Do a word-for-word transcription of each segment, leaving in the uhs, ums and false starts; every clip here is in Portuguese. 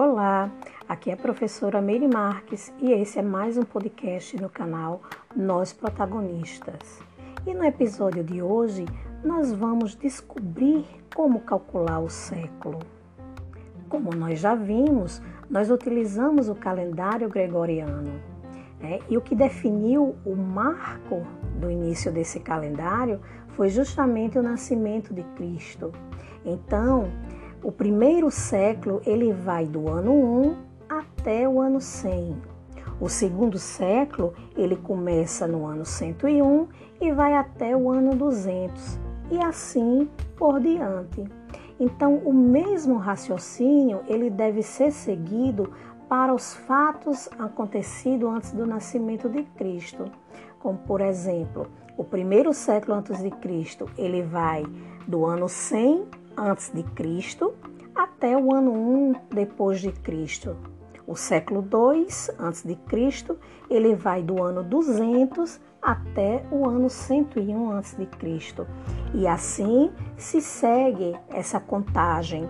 Olá, aqui é a professora Mary Marques e esse é mais um podcast no canal Nós Protagonistas. E no episódio de hoje nós vamos descobrir como calcular o século. Como nós já vimos, nós utilizamos o calendário gregoriano, né? E o que definiu o marco do início desse calendário foi justamente o nascimento de Cristo. Então, o primeiro século ele vai do ano um até o ano cem. O segundo século ele começa no ano cento e um e vai até o ano duzentos e assim por diante. Então, o mesmo raciocínio ele deve ser seguido para os fatos acontecidos antes do nascimento de Cristo. Como, por exemplo, o primeiro século antes de Cristo, ele vai do ano cem antes de Cristo até o ano um depois de Cristo. O século dois antes de Cristo, ele vai do ano duzentos até o ano cento e um antes de Cristo. E assim se segue essa contagem.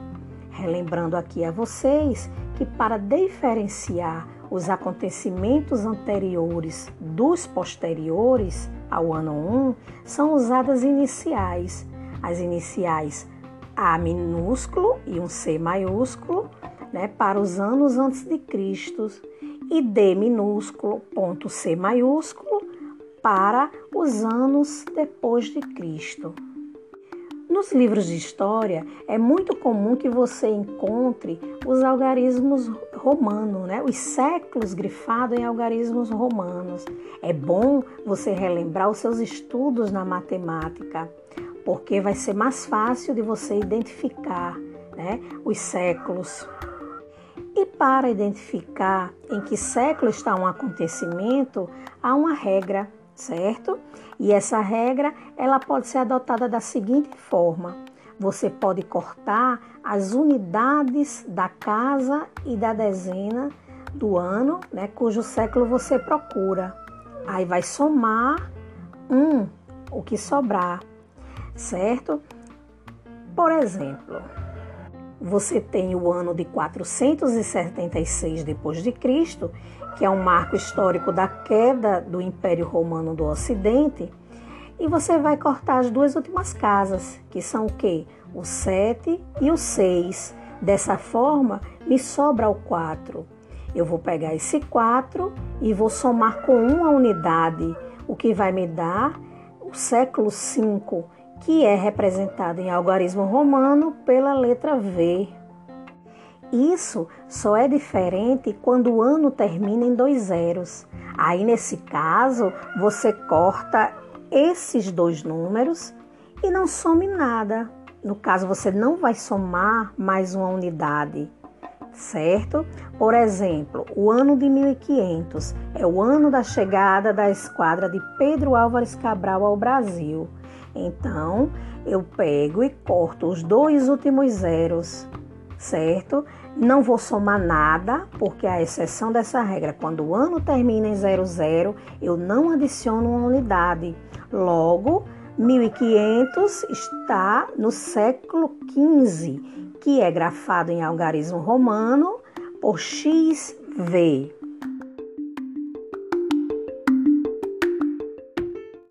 Relembrando aqui a vocês que para diferenciar os acontecimentos anteriores dos posteriores ao ano um, são usadas iniciais. As iniciais A minúsculo e um C maiúsculo, né, para os anos antes de Cristo, e D minúsculo ponto C maiúsculo para os anos depois de Cristo. Nos livros de história, é muito comum que você encontre os algarismos romanos, né? Os séculos grifados em algarismos romanos. É bom você relembrar os seus estudos na matemática, porque vai ser mais fácil de você identificar, né, os séculos. E para identificar em que século está um acontecimento, há uma regra, certo? E essa regra ela pode ser adotada da seguinte forma: você pode cortar as unidades da casa e da dezena do ano, né, cujo século você procura. Aí vai somar um, o que sobrar, certo? Por exemplo, você tem o ano de quatrocentos e setenta e seis depois de Cristo, que é um marco histórico da queda do Império Romano do Ocidente, e você vai cortar as duas últimas casas, que são o quê? O sete e o seis. Dessa forma, me sobra o quatro. Eu vou pegar esse quatro e vou somar com uma unidade, o que vai me dar o século cinco, que é representado em algarismo romano pela letra V. Isso só é diferente quando o ano termina em dois zeros. Aí, nesse caso, você corta esses dois números e não some nada. No caso, você não vai somar mais uma unidade, certo? Por exemplo, o ano de mil e quinhentos é o ano da chegada da esquadra de Pedro Álvares Cabral ao Brasil. Então, eu pego e corto os dois últimos zeros, certo? Não vou somar nada, porque a exceção dessa regra, quando o ano termina em zero zero, eu não adiciono uma unidade. Logo, mil e quinhentos está no século quinze, que é grafado em algarismo romano por X V.